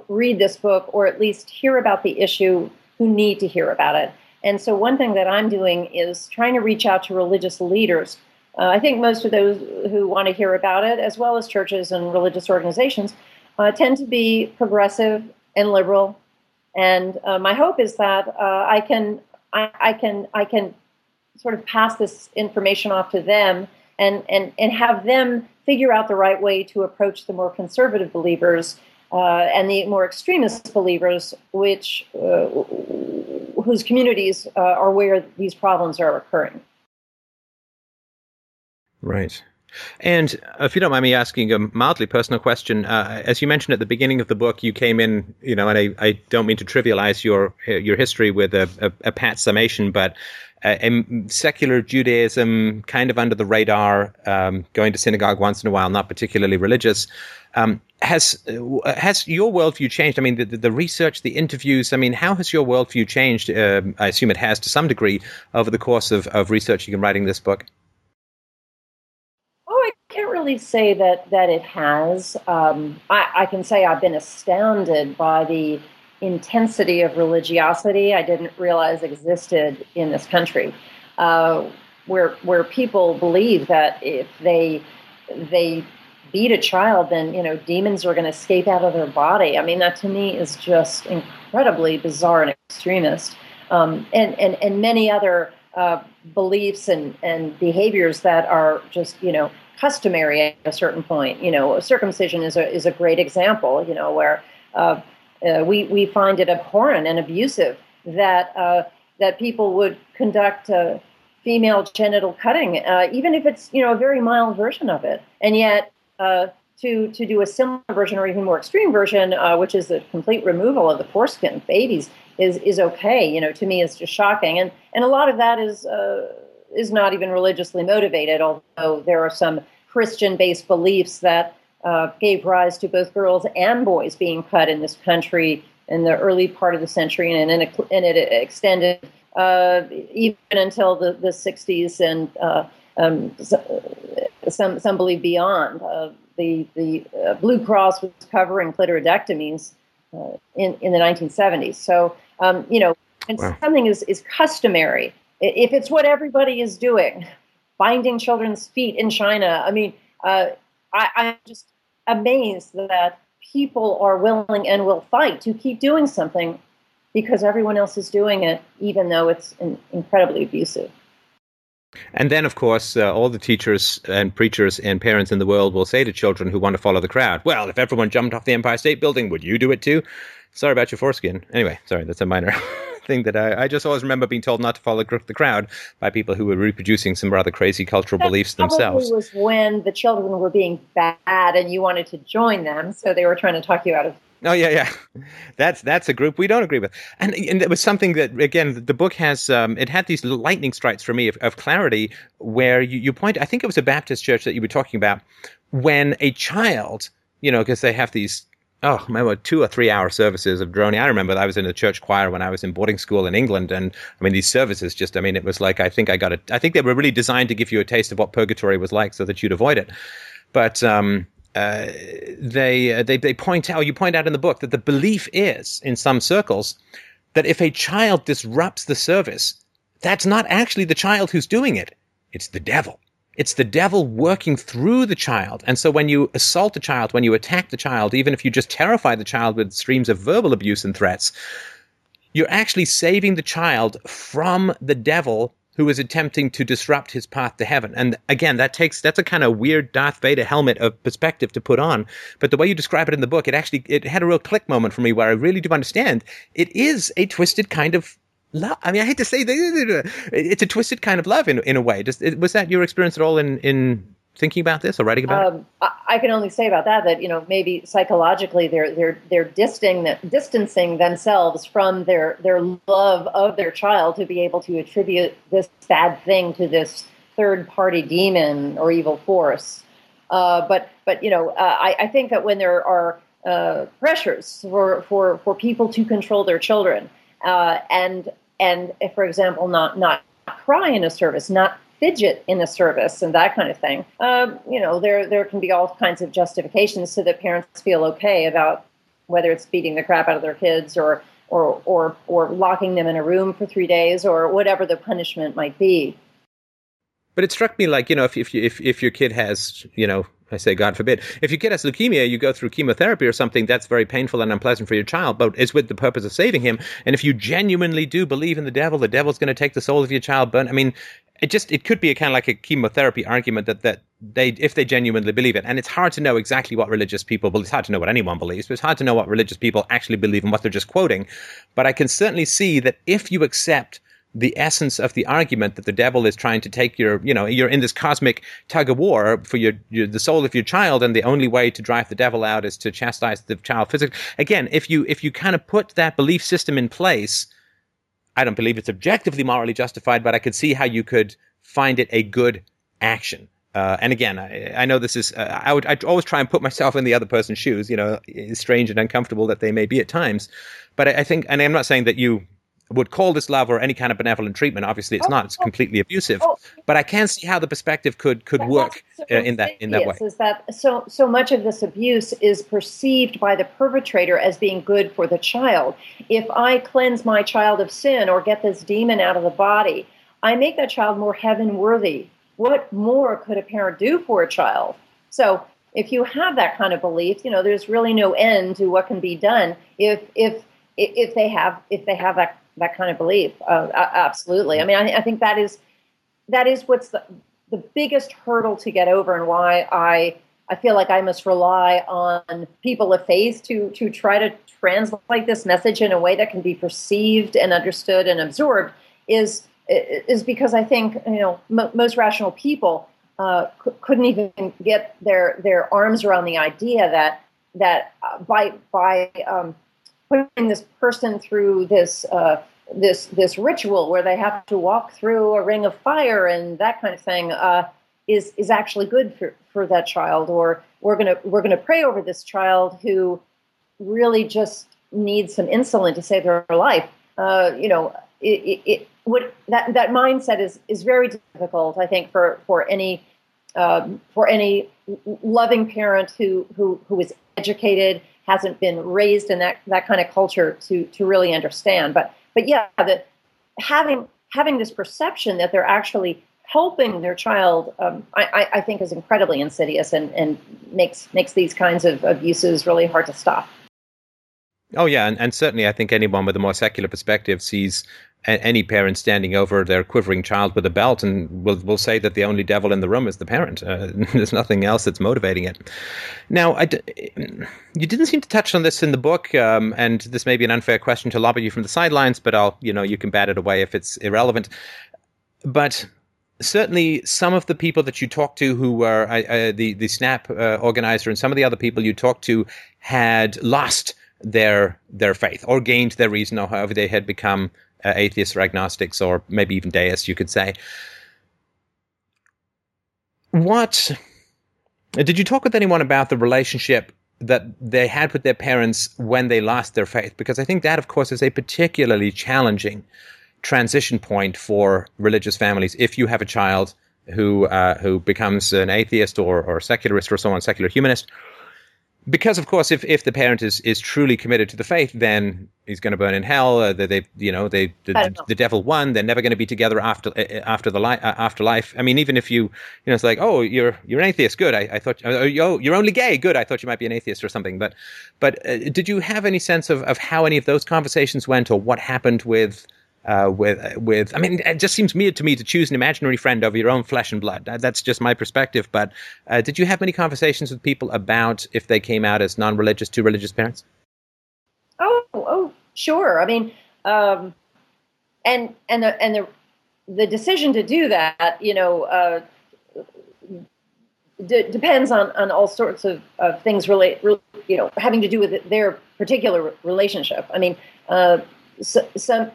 read this book, or at least hear about the issue, who need to hear about it. And so one thing that I'm doing is trying to reach out to religious leaders. I think most of those who want to hear about it, as well as churches and religious organizations, tend to be progressive and liberal. And my hope is that I can sort of pass this information off to them and have them figure out the right way to approach the more conservative believers and the more extremist believers, whose communities are where these problems are occurring. Right. And if you don't mind me asking a mildly personal question, as you mentioned at the beginning of the book, you came in, you know, and I don't mean to trivialize your history with a pat summation, but secular Judaism, kind of under the radar, going to synagogue once in a while, not particularly religious. Has your worldview changed? I mean, the research, the interviews, I mean, how has your worldview changed? I assume it has to some degree over the course of researching and writing this book. Say that it has. I can say I've been astounded by the intensity of religiosity I didn't realize existed in this country, where people believe that if they beat a child, then demons are going to escape out of their body. I mean, that to me is just incredibly bizarre and extremist, and many other beliefs and behaviors that are just customary at a certain point. Circumcision is a great example, where we find it abhorrent and abusive that people would conduct female genital cutting, even if it's a very mild version of it. And yet to do a similar version, or even more extreme version, which is the complete removal of the foreskin of babies, is okay. To me, it's just shocking. And a lot of that is not even religiously motivated, although there are some Christian-based beliefs that gave rise to both girls and boys being cut in this country in the early part of the century, and it extended even until the 60s, and some believe beyond. The Blue Cross was covering clitoridectomies in the 1970s. So, when something is customary, if it's what everybody is doing, binding children's feet in China, I'm just amazed that people are willing and will fight to keep doing something because everyone else is doing it, even though it's incredibly abusive. And then, of course, all the teachers and preachers and parents in the world will say to children who want to follow the crowd, well, if everyone jumped off the Empire State Building, would you do it too? Sorry about your foreskin. Anyway, sorry, that's a minor thing that I just always remember being told not to follow the crowd by people who were reproducing some rather crazy cultural beliefs themselves. That was when the children were being bad and you wanted to join them, so they were trying to talk you out of... Oh, yeah. That's a group we don't agree with. And it was something that, again, the book has, it had these lightning strikes for me of clarity where you point, I think it was a Baptist church that you were talking about, when a child, because they have these, 2 or 3 hour services of droning. I remember I was in a church choir when I was in boarding school in England. And these services just, it was like, I think they were really designed to give you a taste of what purgatory was like so that you'd avoid it. But, you point out in the book that the belief is, in some circles, that if a child disrupts the service, that's not actually the child who's doing it. It's the devil. It's the devil working through the child. And so when you assault the child, when you attack the child, even if you just terrify the child with streams of verbal abuse and threats, you're actually saving the child from the devil who is attempting to disrupt his path to heaven. And again, that's a kind of weird Darth Vader helmet of perspective to put on. But the way you describe it in the book, it had a real click moment for me where I really do understand it is a twisted kind of love. I hate to say it's a twisted kind of love in a way. Was that your experience at all in thinking about this or writing about it? I can only say about that, maybe psychologically they're distancing themselves from their love of their child to be able to attribute this bad thing to this third-party demon or evil force. I think that when there are pressures for people to control their children and if, for example, not cry in a service, not fidget in a service and that kind of thing. There can be all kinds of justifications so that parents feel okay about whether it's beating the crap out of their kids or locking them in a room for 3 days or whatever the punishment might be. But it struck me like, if your kid has, I say, God forbid, if your kid has leukemia, you go through chemotherapy or something, that's very painful and unpleasant for your child, but it's with the purpose of saving him. And if you genuinely do believe in the devil's going to take the soul of your child, burn. It could be a kind of like a chemotherapy argument that they, if they genuinely believe it, and it's hard to know exactly what religious people believe. It's hard to know what anyone believes, but it's hard to know what religious people actually believe and what they're just quoting. But I can certainly see that if you accept the essence of the argument that the devil is trying to take you're in this cosmic tug of war for the soul of your child, and the only way to drive the devil out is to chastise the child physically. Again, if you kind of put that belief system in place, I don't believe it's objectively morally justified, but I could see how you could find it a good action. And again, I know this is, I always try and put myself in the other person's shoes, as strange and uncomfortable that they may be at times. But I think, and I'm not saying that you would call this love or any kind of benevolent treatment. Obviously, it's not. It's completely abusive. But I can see how the perspective could work in that way. Is that so much of this abuse is perceived by the perpetrator as being good for the child. If I cleanse my child of sin or get this demon out of the body, I make that child more heaven-worthy. What more could a parent do for a child? So if you have that kind of belief, there's really no end to what can be done if they have that kind of belief, absolutely. I think that is what's the biggest hurdle to get over, and why I feel like I must rely on people of faith to try to translate this message in a way that can be perceived and understood and absorbed. Is because I think most rational people couldn't even get their arms around the idea that by putting this person through this ritual where they have to walk through a ring of fire and that kind of thing is actually good for that child, or we're gonna pray over this child who really just needs some insulin to save their life. that mindset is very difficult, I think, for any loving parent who is educated, hasn't been raised in that kind of culture to really understand. But yeah, that having this perception that they're actually helping their child, I think, is incredibly insidious and makes these kinds of abuses really hard to stop. Oh yeah, and certainly I think anyone with a more secular perspective sees any parent standing over their quivering child with a belt and will say that the only devil in the room is the parent. There's nothing else that's motivating it. Now, you didn't seem to touch on this in the book, and this may be an unfair question to lob at you from the sidelines, but you can bat it away if it's irrelevant. But certainly some of the people that you talked to who were the SNAP organizer and some of the other people you talked to had lost their faith or gained their reason, or however they had become atheists or agnostics or maybe even deists, you could say. What did you talk with anyone about the relationship that they had with their parents when they lost their faith? Because I think that, of course, is a particularly challenging transition point for religious families. If you have a child who becomes an atheist or secularist or so on, secular humanist. Because, of course, if the parent is truly committed to the faith, then he's going to burn in hell. The devil won. They're never going to be together after life. I mean, even if you it's like, oh, you're an atheist, good. I thought you're only gay, good. I thought you might be an atheist or something. But did you have any sense of how any of those conversations went, or what happened with? I mean, it just seems weird to me to choose an imaginary friend over your own flesh and blood. That's just my perspective. But did you have many conversations with people about if they came out as non-religious to religious parents? Oh, sure. I mean, and the decision to do that, depends on all sorts of things really having to do with their particular relationship. I mean, so,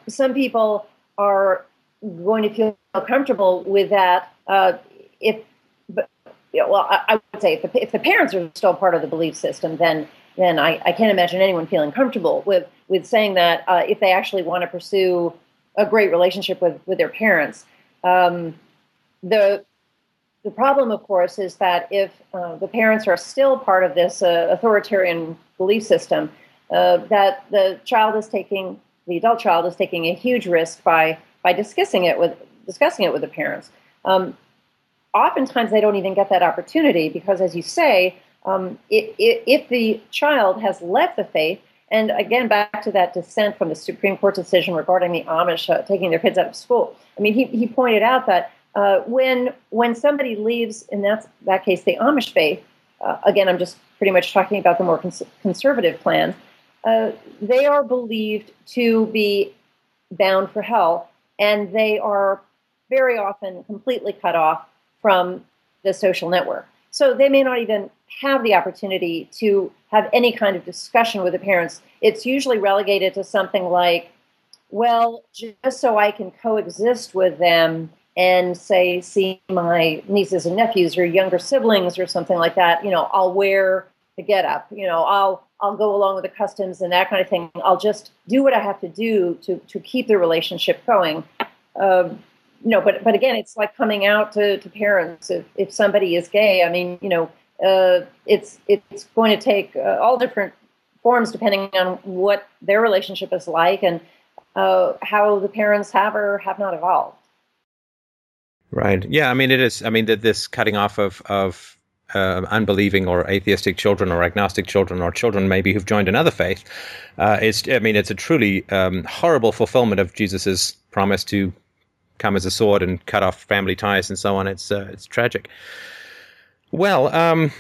some people are going to feel comfortable with that. I would say if the parents are still part of the belief system, then I can't imagine anyone feeling comfortable with saying that if they actually want to pursue a great relationship with their parents. The problem, of course, is that if the parents are still part of this authoritarian belief system, that the adult child is taking a huge risk by discussing it with the parents. Oftentimes, they don't even get that opportunity because, as you say, if the child has left the faith, and again back to that dissent from the Supreme Court decision regarding the Amish taking their kids out of school. I mean, he pointed out that when somebody leaves, in that case, the Amish faith. Again, I'm just pretty much talking about the more conservative plan. They are believed to be bound for hell, and they are very often completely cut off from the social network. So they may not even have the opportunity to have any kind of discussion with the parents. It's usually relegated to something like, well, just so I can coexist with them and see my nieces and nephews or younger siblings or something like that, I'll wear the getup, I'll go along with the customs and that kind of thing. I'll just do what I have to do to keep the relationship going. But again, it's like coming out to parents. If somebody is gay, I mean, it's going to take all different forms depending on what their relationship is like and how the parents have or have not evolved. Right. Yeah. I mean, it is. I mean, this cutting off of unbelieving or atheistic children or agnostic children or children maybe who've joined another faith it's a truly horrible fulfillment of Jesus's promise to come as a sword and cut off family ties and so on. It's tragic. Well,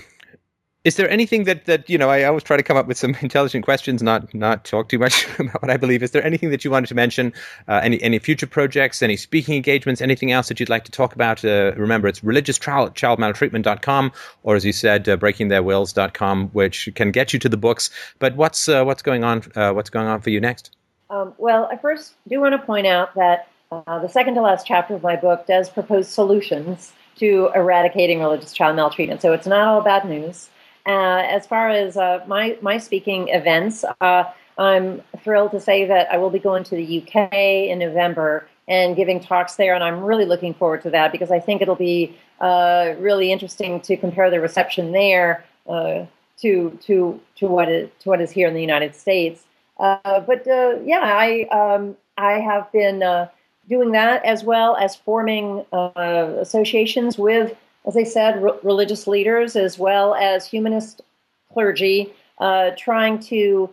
is there anything that I always try to come up with some intelligent questions, not talk too much about what I believe. Is there anything that you wanted to mention, any future projects, any speaking engagements, anything else that you'd like to talk about? Remember, it's religiouschildmaltreatment.com, or as you said, breakingtheirwills.com, which can get you to the books. But what's going on? What's going on for you next? Well, I first do want to point out that the second to last chapter of my book does propose solutions to eradicating religious child maltreatment. So it's not all bad news. As far as my speaking events, I'm thrilled to say that I will be going to the UK in November and giving talks there, and I'm really looking forward to that because I think it'll be really interesting to compare the reception there to what is here in the United States. I have been doing that as well as forming associations with, as I said, religious leaders as well as humanist clergy, trying to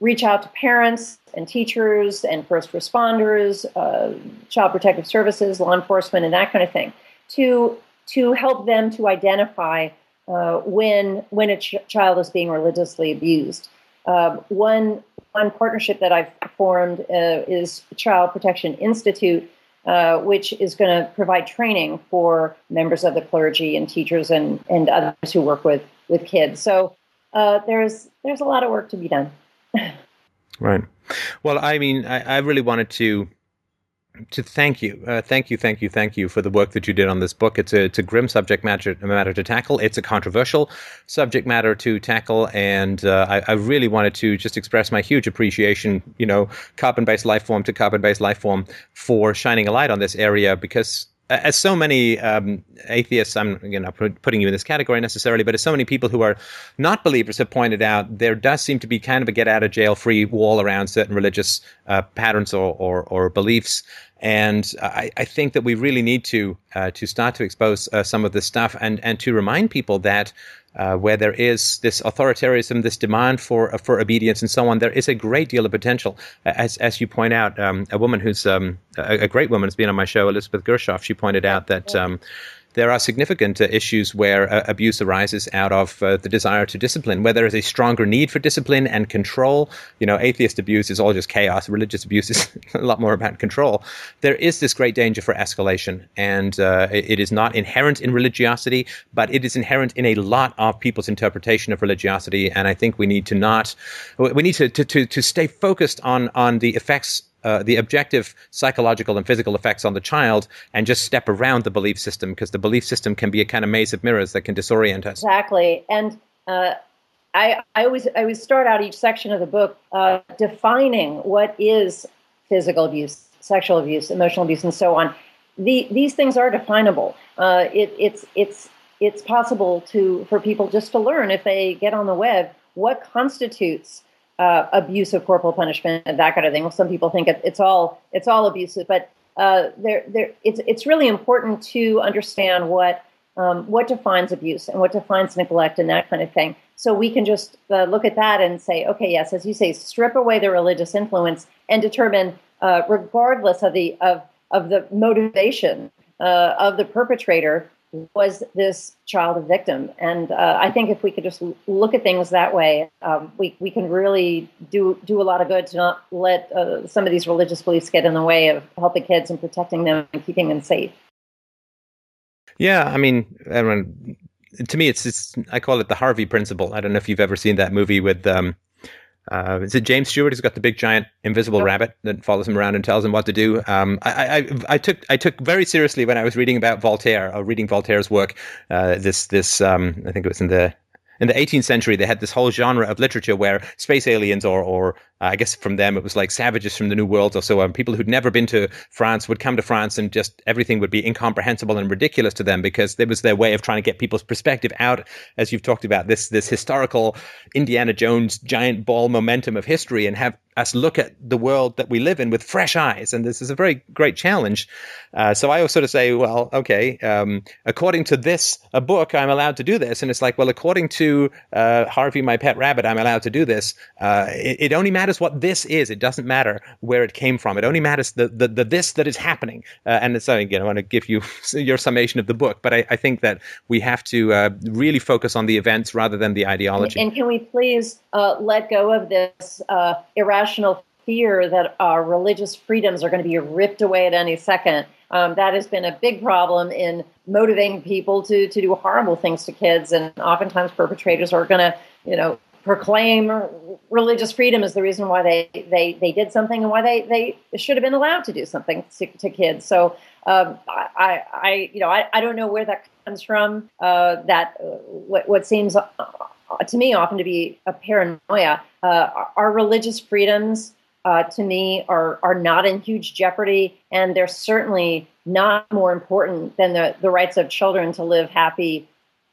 reach out to parents and teachers and first responders, child protective services, law enforcement, and that kind of thing, to help them to identify when a child is being religiously abused. One partnership that I've formed is Child Protection Institute, which is going to provide training for members of the clergy and teachers and others who work with kids. So there's a lot of work to be done. Right. Well, I mean, I really wanted to thank you. Thank you for the work that you did on this book. It's a grim subject matter to tackle. It's a controversial subject matter to tackle. And I really wanted to just express my huge appreciation, you know, carbon-based life form to carbon-based life form, for shining a light on this area, because as so many atheists, I'm putting you in this category necessarily, but as so many people who are not believers have pointed out, there does seem to be kind of a get-out-of-jail-free wall around certain religious patterns or beliefs. And I think that we really need to start to expose some of this stuff and to remind people that where there is this authoritarianism, this demand for obedience and so on, there is a great deal of potential. As you point out, a woman who's a great woman who's been on my show, Elizabeth Gershoff, she pointed out that there are significant issues where abuse arises out of the desire to discipline, where there is a stronger need for discipline and control. You know, atheist abuse is all just chaos. Religious abuse is a lot more about control. There is this great danger for escalation, and it is not inherent in religiosity, but it is inherent in a lot of people's interpretation of religiosity. And I think we need to to stay focused on the effects, the objective psychological and physical effects on the child, and just step around the belief system, because the belief system can be a kind of maze of mirrors that can disorient us. Exactly. And I always start out each section of the book defining what is physical abuse, sexual abuse, emotional abuse, and so on. These things are definable. It's possible for people just to learn, if they get on the web, what constitutes abuse of corporal punishment and that kind of thing. Well, some people think it's all abusive, but it's really important to understand what defines abuse and what defines neglect and that kind of thing. So we can just look at that and say, okay, yes, as you say, strip away the religious influence and determine, regardless of the motivation of the perpetrator, was this child a victim? And I think if we could just look at things that way, we can really do a lot of good to not let some of these religious beliefs get in the way of helping kids and protecting them and keeping them safe. Yeah, I mean, everyone, to me, I call it the Harvey Principle. I don't know if you've ever seen that movie with is it James Stewart who's got the big giant invisible rabbit that follows him around and tells him what to do? I took very seriously when I was reading about Voltaire, or reading Voltaire's work. I think it was in the 18th century, they had this whole genre of literature where space aliens, or I guess from them it was like savages from the New World or so on, people who'd never been to France would come to France, and just everything would be incomprehensible and ridiculous to them, because it was their way of trying to get people's perspective out, as you've talked about, this historical Indiana Jones giant ball momentum of history, and have us look at the world that we live in with fresh eyes. And this is a very great challenge. So I always sort of say, well, okay, according to this, a book, I'm allowed to do this. And it's like, well, according to Harvey, my pet rabbit, I'm allowed to do this. It only matters what this is. It doesn't matter where it came from. It only matters the this that is happening. And so again, I want to give you your summation of the book, but I think that we have to really focus on the events rather than the ideology. And can we please let go of this irrational fear that our religious freedoms are going to be ripped away at any second? That has been a big problem in motivating people to do horrible things to kids, and oftentimes perpetrators are going to, proclaim religious freedom as the reason why they did something, and why they should have been allowed to do something to kids. So I don't know where that comes from. That what seems to me, often to be a paranoia. Our religious freedoms, to me, are not in huge jeopardy, and they're certainly not more important than the rights of children to live happy,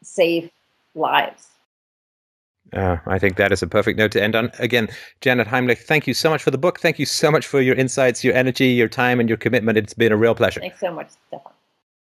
safe lives. I think that is a perfect note to end on. Again, Janet Heimlich, thank you so much for the book. Thank you so much for your insights, your energy, your time, and your commitment. It's been a real pleasure. Thanks so much, Stefan.